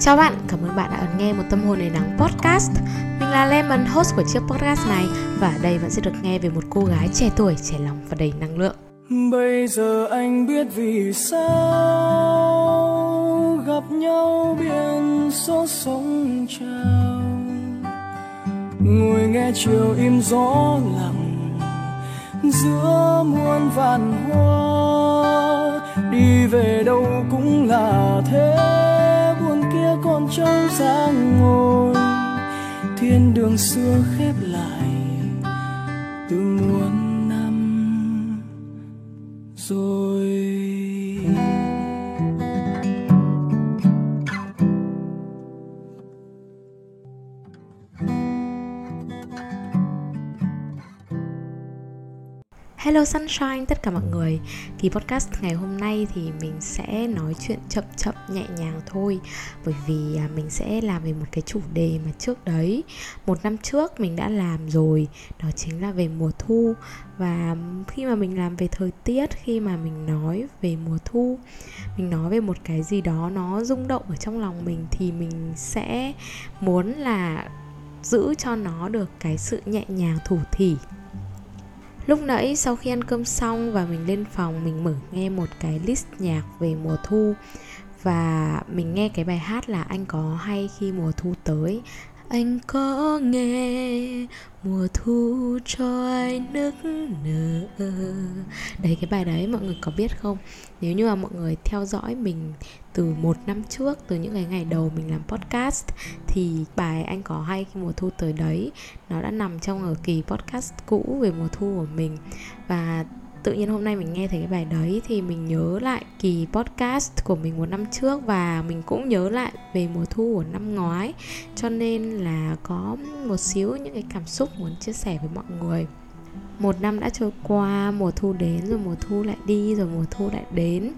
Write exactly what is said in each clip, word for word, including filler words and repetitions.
Chào bạn, cảm ơn bạn đã ấn nghe một tâm hồn đầy nắng podcast. Mình là Lemon, host của chiếc podcast này, và ở đây vẫn sẽ được nghe về một cô gái trẻ tuổi, trẻ lòng và đầy năng lượng. Bây giờ anh biết vì sao gặp nhau biển số sóng trào, ngồi nghe chiều im gió lặng giữa muôn vạn hoa, đi về đâu cũng là thế. Con trâu ra ngồi thiên đường xưa khép lại từ muôn năm rồi. Hello Sunshine, tất cả mọi người. Thì podcast ngày hôm nay thì mình sẽ nói chuyện chậm chậm nhẹ nhàng thôi, bởi vì mình sẽ làm về một cái chủ đề mà trước đấy một năm trước mình đã làm rồi, đó chính là về mùa thu. Và khi mà mình làm về thời tiết, khi mà mình nói về mùa thu, mình nói về một cái gì đó nó rung động ở trong lòng mình, thì mình sẽ muốn là giữ cho nó được cái sự nhẹ nhàng thủ thỉ. Lúc nãy sau khi ăn cơm xong và mình lên phòng, mình mở nghe một cái list nhạc về mùa thu. Và mình nghe cái bài hát là Anh Có Hay Khi Mùa Thu Tới. Anh có nghe mùa thu trôi nức nở. Đấy, cái bài đấy mọi người có biết không? Nếu như mà mọi người theo dõi mình từ một năm trước, từ những cái ngày đầu mình làm podcast, thì bài Anh Có Hay Khi Mùa Thu Tới đấy, nó đã nằm trong ở kỳ podcast cũ về mùa thu của mình. Và tự nhiên hôm nay mình nghe thấy cái bài đấy thì mình nhớ lại kỳ podcast của mình một năm trước, và mình cũng nhớ lại về mùa thu của năm ngoái, cho nên là có một xíu những cái cảm xúc muốn chia sẻ với mọi người. Một năm đã trôi qua, mùa thu đến rồi mùa thu lại đi, rồi mùa thu lại đến.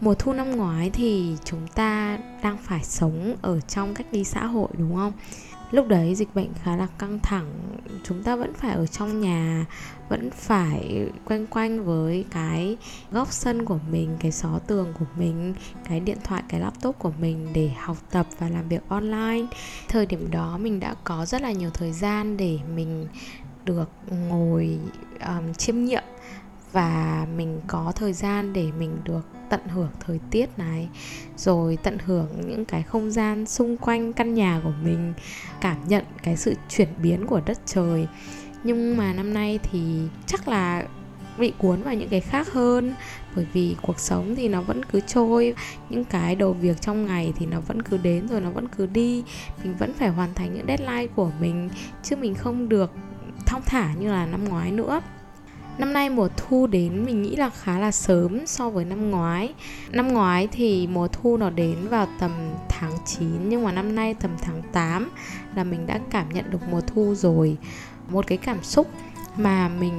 Mùa thu năm ngoái thì chúng ta đang phải sống ở trong cách ly xã hội, đúng không? Lúc đấy dịch bệnh khá là căng thẳng, chúng ta vẫn phải ở trong nhà, vẫn phải quanh quanh với cái góc sân của mình, cái xó tường của mình, cái điện thoại, cái laptop của mình để học tập và làm việc online. Thời điểm đó mình đã có rất là nhiều thời gian để mình được ngồi um, chiêm nghiệm, và mình có thời gian để mình được tận hưởng thời tiết này, rồi tận hưởng những cái không gian xung quanh căn nhà của mình, cảm nhận cái sự chuyển biến của đất trời. Nhưng mà năm nay thì chắc là bị cuốn vào những cái khác hơn, bởi vì cuộc sống thì nó vẫn cứ trôi, những cái đầu việc trong ngày thì nó vẫn cứ đến rồi nó vẫn cứ đi. Mình vẫn phải hoàn thành những deadline của mình, chứ mình không được thong thả như là năm ngoái nữa. Năm nay mùa thu đến mình nghĩ là khá là sớm so với năm ngoái. Năm ngoái thì mùa thu nó đến vào tầm tháng chín, nhưng mà năm nay tầm tháng tám là mình đã cảm nhận được mùa thu rồi. Một cái cảm xúc mà mình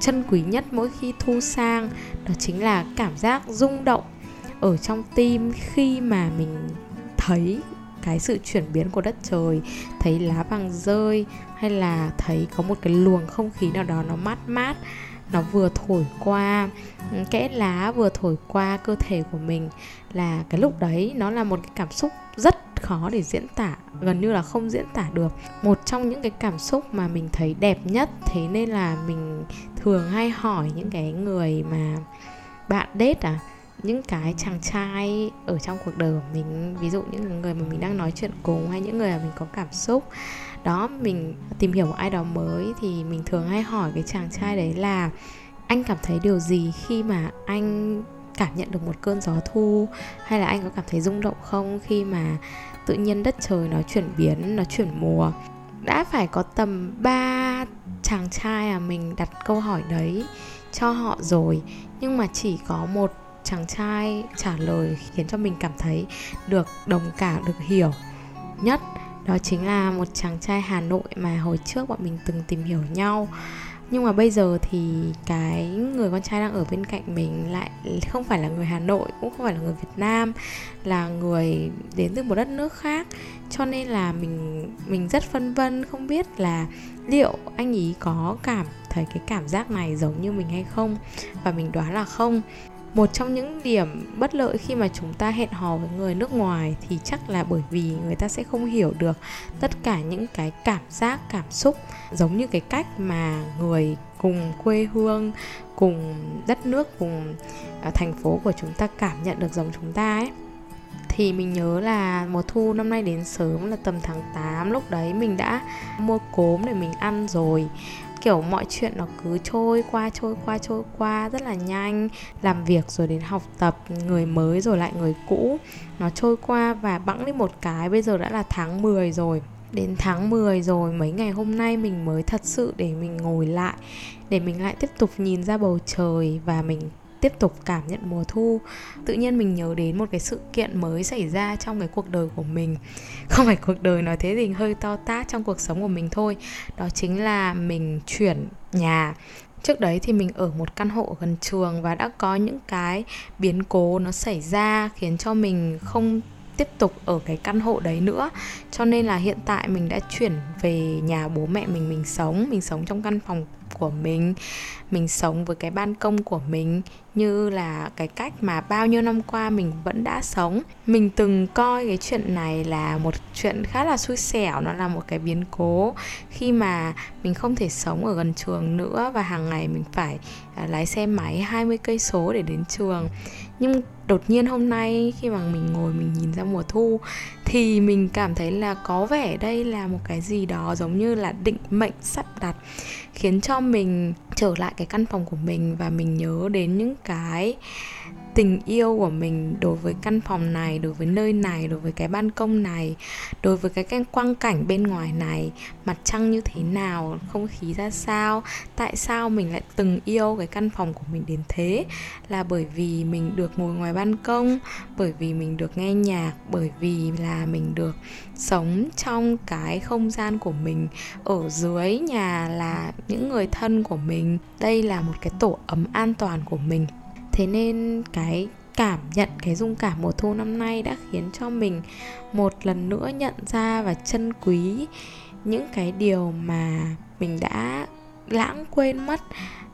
trân quý nhất mỗi khi thu sang, đó chính là cảm giác rung động ở trong tim khi mà mình thấy cái sự chuyển biến của đất trời, thấy lá vàng rơi, hay là thấy có một cái luồng không khí nào đó nó mát mát, nó vừa thổi qua kẽ lá, vừa thổi qua cơ thể của mình. Là cái lúc đấy nó là một cái cảm xúc rất khó để diễn tả, gần như là không diễn tả được. Một trong những cái cảm xúc mà mình thấy đẹp nhất, thế nên là mình thường hay hỏi những cái người mà bạn date à, những cái chàng trai ở trong cuộc đời của mình, ví dụ những người mà mình đang nói chuyện cùng, hay những người mà mình có cảm xúc đó, mình tìm hiểu một ai đó mới, thì mình thường hay hỏi cái chàng trai đấy là anh cảm thấy điều gì khi mà anh cảm nhận được một cơn gió thu, hay là anh có cảm thấy rung động không khi mà tự nhiên đất trời nó chuyển biến, nó chuyển mùa. Đã phải có tầm ba chàng trai mà mình đặt câu hỏi đấy cho họ rồi, nhưng mà chỉ có một chàng trai trả lời khiến cho mình cảm thấy được đồng cảm, được hiểu nhất. Đó chính là một chàng trai Hà Nội mà hồi trước bọn mình từng tìm hiểu nhau. Nhưng mà bây giờ thì cái người con trai đang ở bên cạnh mình lại không phải là người Hà Nội, cũng không phải là người Việt Nam, là người đến từ một đất nước khác. Cho nên là mình mình rất phân vân, không biết là liệu anh ý có cảm thấy cái cảm giác này giống như mình hay không. Và mình đoán là không. Một trong những điểm bất lợi khi mà chúng ta hẹn hò với người nước ngoài thì chắc là bởi vì người ta sẽ không hiểu được tất cả những cái cảm giác, cảm xúc giống như cái cách mà người cùng quê hương, cùng đất nước, cùng thành phố của chúng ta cảm nhận được giống chúng ta ấy. Thì mình nhớ là mùa thu năm nay đến sớm là tầm tháng tám, lúc đấy mình đã mua cốm để mình ăn rồi. Kiểu mọi chuyện nó cứ trôi qua, trôi qua, trôi qua rất là nhanh. Làm việc rồi đến học tập, người mới rồi lại người cũ. Nó trôi qua và bẵng đi một cái, bây giờ đã là tháng mười rồi. Đến tháng mười rồi, mấy ngày hôm nay mình mới thật sự để mình ngồi lại, để mình lại tiếp tục nhìn ra bầu trời và mình tiếp tục cảm nhận mùa thu. Tự nhiên mình nhớ đến một cái sự kiện mới xảy ra trong cái cuộc đời của mình. Không phải cuộc đời, nói thế thì hơi to tát, trong cuộc sống của mình thôi. Đó chính là mình chuyển nhà. Trước đấy thì mình ở một căn hộ gần trường và đã có những cái biến cố nó xảy ra khiến cho mình không tiếp tục ở cái căn hộ đấy nữa. Cho nên là hiện tại mình đã chuyển về nhà bố mẹ mình mình sống. Mình sống trong căn phòng của mình, mình sống với cái ban công của mình, như là cái cách mà bao nhiêu năm qua mình vẫn đã sống. Mình từng coi cái chuyện này là một chuyện khá là xui xẻo, nó là một cái biến cố khi mà mình không thể sống ở gần trường nữa và hàng ngày mình phải lái xe máy hai mươi cây số để đến trường. Nhưng đột nhiên hôm nay khi mà mình ngồi mình nhìn ra mùa thu thì mình cảm thấy là có vẻ đây là một cái gì đó giống như là định mệnh sắp đặt, khiến cho mình trở lại cái căn phòng của mình và mình nhớ đến những cái tình yêu của mình đối với căn phòng này, đối với nơi này, đối với cái ban công này, đối với cái, cái quang cảnh bên ngoài này, mặt trăng như thế nào, không khí ra sao. Tại sao mình lại từng yêu cái căn phòng của mình đến thế? Là bởi vì mình được ngồi ngoài ban công, bởi vì mình được nghe nhạc, bởi vì là mình được sống trong cái không gian của mình. Ở dưới nhà là những người thân của mình, đây là một cái tổ ấm an toàn của mình. Thế nên cái cảm nhận, cái dung cảm mùa thu năm nay đã khiến cho mình một lần nữa nhận ra và trân quý những cái điều mà mình đã lãng quên mất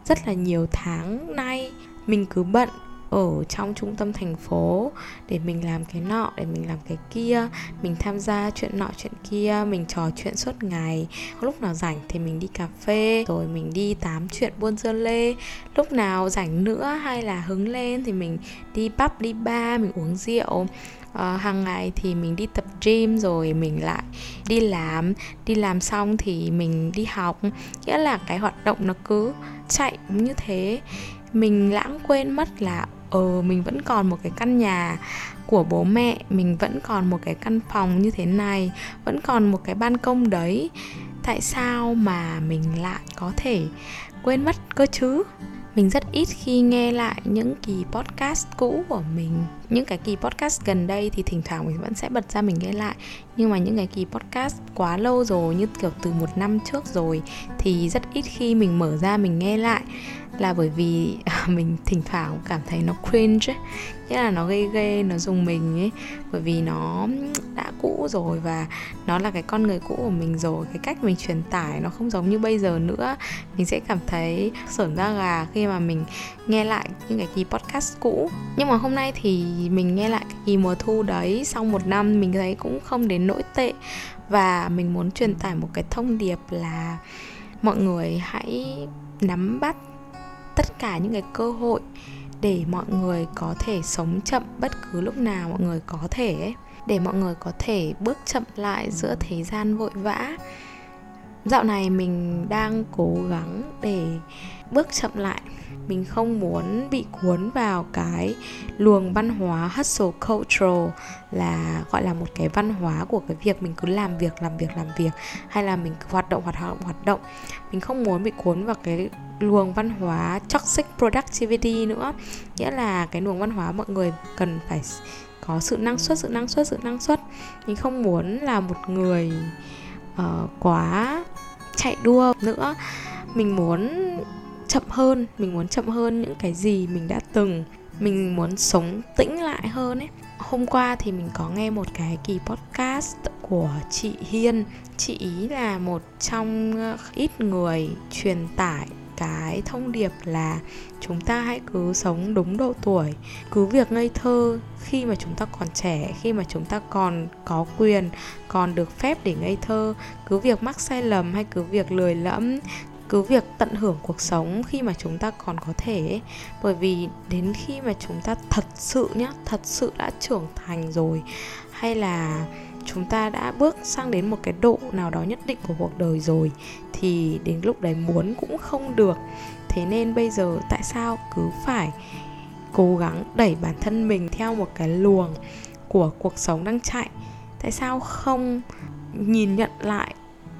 rất là nhiều tháng nay. Mình cứ bận ở trong trung tâm thành phố để mình làm cái nọ, để mình làm cái kia, mình tham gia chuyện nọ chuyện kia, mình trò chuyện suốt ngày. Lúc nào rảnh thì mình đi cà phê, rồi mình đi tám chuyện buôn dưa lê. Lúc nào rảnh nữa hay là hứng lên thì mình đi pub, đi bar, mình uống rượu. À, hàng ngày thì mình đi tập gym rồi mình lại đi làm. Đi làm xong thì mình đi học. Nghĩa là cái hoạt động nó cứ chạy như thế. Mình lãng quên mất là ờ, mình vẫn còn một cái căn nhà của bố mẹ, mình vẫn còn một cái căn phòng như thế này, vẫn còn một cái ban công đấy. Tại sao mà mình lại có thể quên mất cơ chứ? Mình rất ít khi nghe lại những kỳ podcast cũ của mình. Những cái kỳ podcast gần đây thì thỉnh thoảng mình vẫn sẽ bật ra mình nghe lại. Nhưng mà những cái kỳ podcast quá lâu rồi, như kiểu từ một năm trước rồi, thì rất ít khi mình mở ra mình nghe lại. Là bởi vì mình thỉnh thoảng cảm thấy nó cringe ấy. Nghĩa là nó ghê ghê, nó dùng mình ấy. Bởi vì nó đã cũ rồi và nó là cái con người cũ của mình rồi. Cái cách mình truyền tải nó không giống như bây giờ nữa. Mình sẽ cảm thấy sởn da gà khi mà mình nghe lại những cái kỳ podcast cũ. Nhưng mà hôm nay thì mình nghe lại cái kỳ mùa thu đấy, sau một năm mình thấy cũng không đến nỗi tệ. Và mình muốn truyền tải một cái thông điệp là mọi người hãy nắm bắt tất cả những cái cơ hội để mọi người có thể sống chậm bất cứ lúc nào mọi người có thể ấy. Để mọi người có thể bước chậm lại giữa thế gian vội vã. Dạo này mình đang cố gắng để bước chậm lại. Mình không muốn bị cuốn vào cái luồng văn hóa hustle culture, là gọi là một cái văn hóa của cái việc mình cứ làm việc, làm việc, làm việc, hay là mình cứ hoạt động, hoạt động, hoạt động. Mình không muốn bị cuốn vào cái luồng văn hóa toxic productivity nữa. Nghĩa là cái luồng văn hóa mọi người cần phải có sự năng suất, sự năng suất, sự năng suất. Mình không muốn là một người uh, quá chạy đua nữa. Mình muốn chậm hơn, mình muốn chậm hơn những cái gì mình đã từng. Mình muốn sống tĩnh lại hơn ấy. Hôm qua thì mình có nghe một cái kỳ podcast của chị Hiên. Chị ý là một trong ít người truyền tải cái thông điệp là chúng ta hãy cứ sống đúng độ tuổi, cứ việc ngây thơ khi mà chúng ta còn trẻ, khi mà chúng ta còn có quyền, còn được phép để ngây thơ, cứ việc mắc sai lầm hay cứ việc lười lẫm, cứ việc tận hưởng cuộc sống khi mà chúng ta còn có thể. Bởi vì đến khi mà chúng ta thật sự nhá, thật sự đã trưởng thành rồi, hay là chúng ta đã bước sang đến một cái độ nào đó nhất định của cuộc đời rồi, thì đến lúc đấy muốn cũng không được. Thế nên bây giờ tại sao cứ phải cố gắng đẩy bản thân mình theo một cái luồng của cuộc sống đang chạy? Tại sao không nhìn nhận lại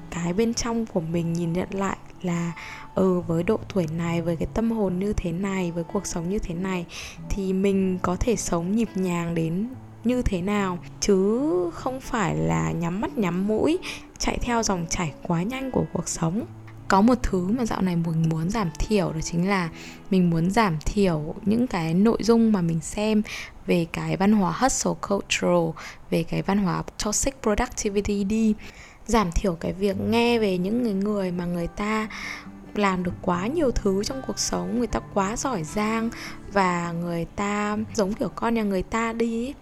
cái bên trong của mình, nhìn nhận lại là ừ, với độ tuổi này, với cái tâm hồn như thế này, với cuộc sống như thế này thì mình có thể sống nhịp nhàng đến như thế nào, chứ không phải là nhắm mắt nhắm mũi chạy theo dòng chảy quá nhanh của cuộc sống. Có một thứ mà dạo này mình muốn giảm thiểu, đó chính là mình muốn giảm thiểu những cái nội dung mà mình xem về cái văn hóa hustle culture, về cái văn hóa toxic productivity đi. Giảm thiểu cái việc nghe về những người mà người ta làm được quá nhiều thứ trong cuộc sống, người ta quá giỏi giang và người ta giống kiểu con nhà người ta đi ấy.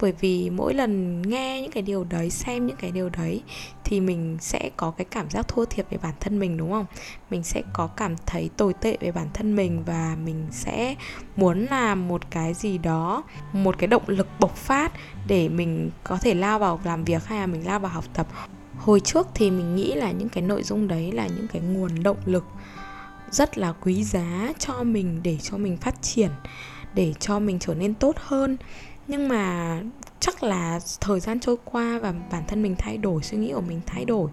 Bởi vì mỗi lần nghe những cái điều đấy, xem những cái điều đấy thì mình sẽ có cái cảm giác thua thiệt về bản thân mình, đúng không? Mình sẽ có cảm thấy tồi tệ về bản thân mình và mình sẽ muốn làm một cái gì đó, một cái động lực bộc phát để mình có thể lao vào làm việc hay là mình lao vào học tập. Hồi trước thì mình nghĩ là những cái nội dung đấy là những cái nguồn động lực rất là quý giá cho mình, để cho mình phát triển, để cho mình trở nên tốt hơn. Nhưng mà chắc là thời gian trôi qua và bản thân mình thay đổi, suy nghĩ của mình thay đổi.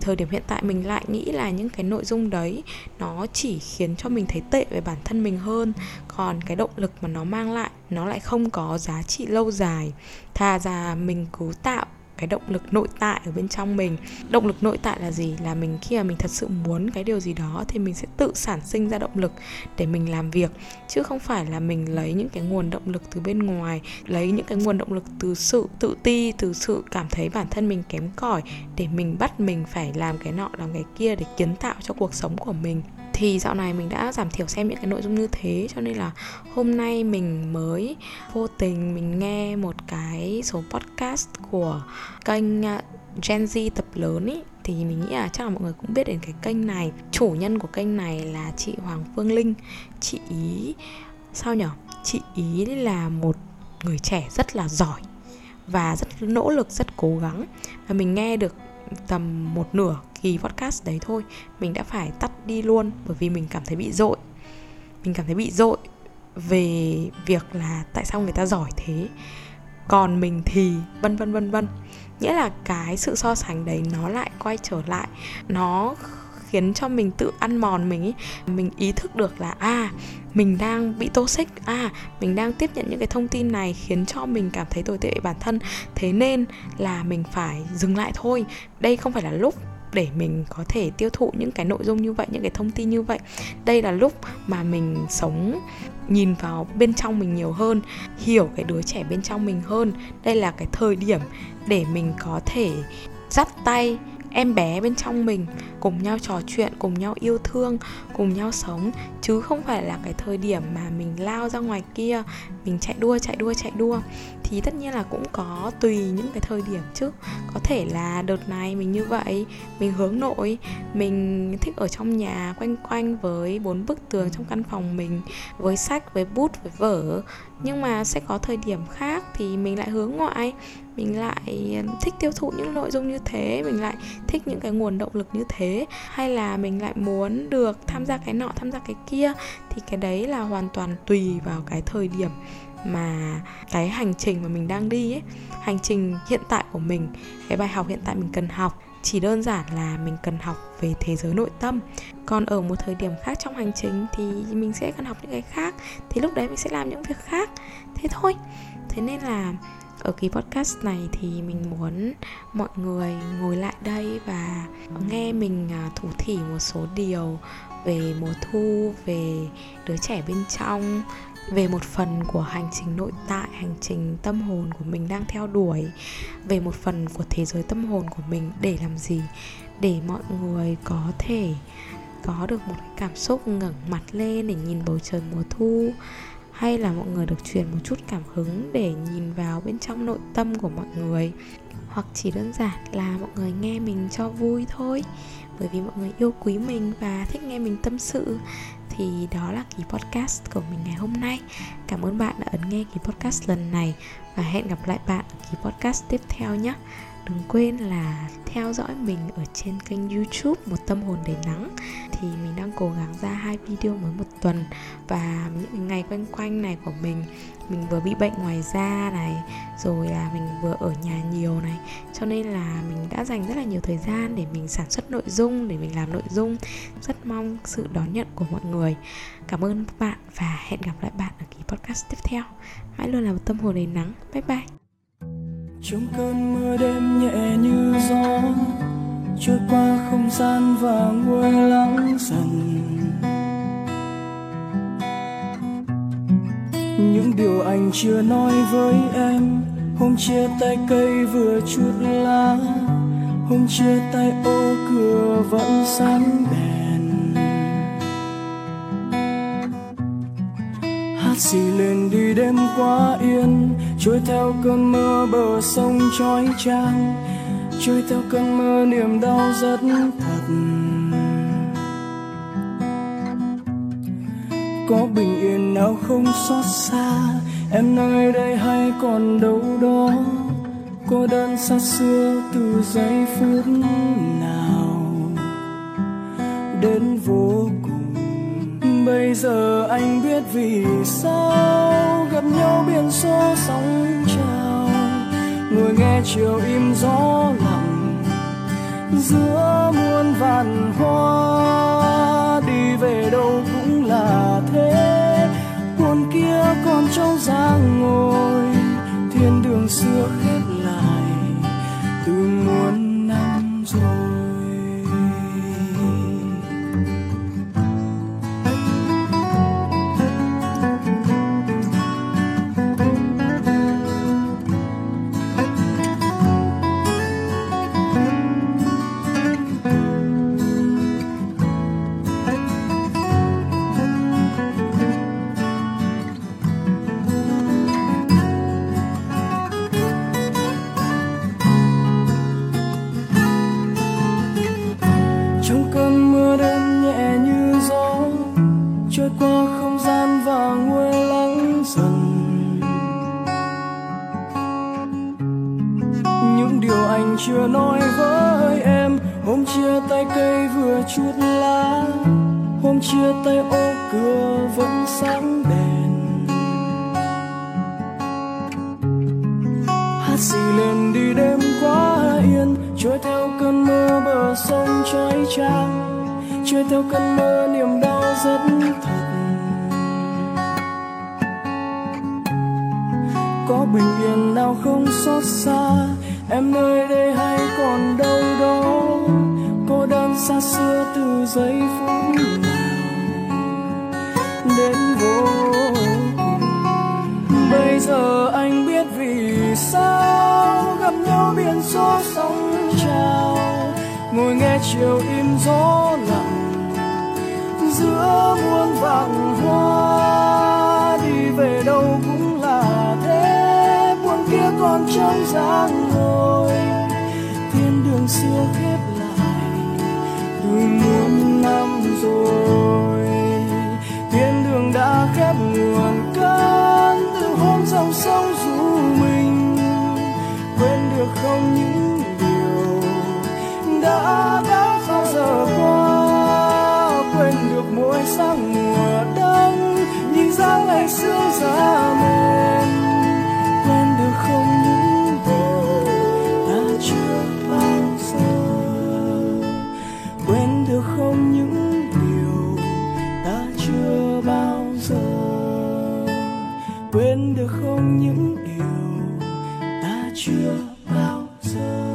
Thời điểm hiện tại mình lại nghĩ là những cái nội dung đấy nó chỉ khiến cho mình thấy tệ về bản thân mình hơn, còn cái động lực mà nó mang lại nó lại không có giá trị lâu dài. Thà ra mình cứ tạo cái động lực nội tại ở bên trong mình. Động lực nội tại là gì? Là mình khi mà mình thật sự muốn cái điều gì đó thì mình sẽ tự sản sinh ra động lực để mình làm việc, chứ không phải là mình lấy những cái nguồn động lực từ bên ngoài, lấy những cái nguồn động lực từ sự tự ti, từ sự cảm thấy bản thân mình kém cỏi để mình bắt mình phải làm cái nọ làm cái kia để kiến tạo cho cuộc sống của mình. Thì dạo này mình đã giảm thiểu xem những cái nội dung như thế, cho nên là hôm nay mình mới vô tình mình nghe một cái số podcast của kênh Gen Z tập lớn ý. Thì mình nghĩ là chắc là mọi người cũng biết đến cái kênh này. Chủ nhân của kênh này là chị Hoàng Phương Linh. Chị ý sao nhở? Chị ý là một người trẻ rất là giỏi và rất nỗ lực, rất cố gắng. Và mình nghe được tầm một nửa kỳ podcast đấy thôi, mình đã phải tắt đi luôn, bởi vì mình cảm thấy bị dội. Mình cảm thấy bị dội về việc là tại sao người ta giỏi thế, còn mình thì vân vân vân vân. Nghĩa là cái sự so sánh đấy nó lại quay trở lại, nó khiến cho mình tự ăn mòn mình ý. Mình ý thức được là à, mình đang bị toxic, à, mình đang tiếp nhận những cái thông tin này khiến cho mình cảm thấy tồi tệ bản thân. Thế nên là mình phải dừng lại thôi. Đây không phải là lúc để mình có thể tiêu thụ những cái nội dung như vậy, những cái thông tin như vậy. Đây là lúc mà mình sống, nhìn vào bên trong mình nhiều hơn, hiểu cái đứa trẻ bên trong mình hơn. Đây là cái thời điểm để mình có thể dắt tay em bé bên trong mình, cùng nhau trò chuyện, cùng nhau yêu thương, cùng nhau sống, chứ không phải là cái thời điểm mà mình lao ra ngoài kia, mình chạy đua, chạy đua, chạy đua. Thì tất nhiên là cũng có tùy những cái thời điểm chứ. Có thể là đợt này mình như vậy, mình hướng nội, mình thích ở trong nhà quanh quanh với bốn bức tường trong căn phòng mình, với sách, với bút, với vở. Nhưng mà sẽ có thời điểm khác thì mình lại hướng ngoại, mình lại thích tiêu thụ những nội dung như thế, mình lại thích những cái nguồn động lực như thế, hay là mình lại muốn được tham gia cái nọ, tham gia cái kia. Thì cái đấy là hoàn toàn tùy vào cái thời điểm mà cái hành trình mà mình đang đi ấy, hành trình hiện tại của mình, cái bài học hiện tại mình cần học. Chỉ đơn giản là mình cần học về thế giới nội tâm. Còn ở một thời điểm khác trong hành trình thì mình sẽ cần học những cái khác, thì lúc đấy mình sẽ làm những việc khác. Thế thôi. Thế nên là ở kỳ podcast này thì mình muốn mọi người ngồi lại đây và nghe mình thủ thỉ một số điều về mùa thu, về đứa trẻ bên trong, về một phần của hành trình nội tại, hành trình tâm hồn của mình đang theo đuổi, về một phần của thế giới tâm hồn của mình để làm gì, để mọi người có thể có được một cái cảm xúc ngẩng mặt lên để nhìn bầu trời mùa thu, hay là mọi người được truyền một chút cảm hứng để nhìn vào bên trong nội tâm của mọi người, hoặc chỉ đơn giản là mọi người nghe mình cho vui thôi, bởi vì mọi người yêu quý mình và thích nghe mình tâm sự. Thì đó là kỳ podcast của mình ngày hôm nay. Cảm ơn bạn đã ấn nghe kỳ podcast lần này và hẹn gặp lại bạn ở kỳ podcast tiếp theo nhé. Đừng quên là theo dõi mình ở trên kênh YouTube Một Tâm Hồn Đầy Nắng. Thì mình đang cố gắng ra hai video mới một tuần, và những ngày quanh quanh này của mình, mình vừa bị bệnh ngoài da này, rồi là mình vừa ở nhà nhiều này, cho nên là mình đã dành rất là nhiều thời gian để mình sản xuất nội dung, để mình làm nội dung. Rất mong sự đón nhận của mọi người. Cảm ơn các bạn và hẹn gặp lại bạn ở kỳ podcast tiếp theo. Mãi luôn là Một Tâm Hồn Đầy Nắng. Bye bye. Trong cơn mưa đêm nhẹ như gió trôi qua không gian và nguôi lắng dần những điều anh chưa nói với em. Hôm chia tay cây vừa chút lá, hôm chia tay ô cửa vẫn sáng đèn. Hát xì lên đi đêm quá yên, trôi theo cơn mưa bờ sông chói chang, trôi theo cơn mưa niềm đau rất thật. Có bình yên nào không xót xa, em nơi đây hay còn đâu đó, cô đơn xa xưa từ giây phút nào đến vô cùng. Bây giờ anh biết vì sao gặp nhau biển số sóng trào, ngồi nghe chiều im gió lặng giữa muôn vạn hoa. Đi về đâu cũng là thế, buồn kia còn trâu ra ngồi, thiên đường xưa khép lại từ muôn năm rồi. Chưa nói với em, hôm chia tay cây vừa chút lá, hôm chia tay ô cửa vẫn sáng đèn. Hát xì lên đi đêm quá yên, trôi theo cơn mưa bờ sông chói chang, trôi theo cơn mưa niềm đau rất thật. Có bình yên nào không xót xa, em nơi đây hay còn đâu đó, cô đơn xa xưa từ giây phút nào đến vô cùng. Bây giờ anh biết vì sao gặp nhau biển số sóng trào, ngồi nghe chiều im gió lặng giữa muôn vạn hoa. Đi về đâu cũng là thế, buồn kia còn trong dáng xưa khép lại từ muôn năm rồi. Thiên đường đã khép nguồn cơn từ hôm dòng sông rủ mình, quên được không những điều đã đã bao giờ qua, quên được mỗi sáng mùa đông nhìn ra ngày xưa ra mình, quên được không những điều đã chưa. Không những điều đã chưa bao giờ, quên được không những điều đã chưa bao giờ.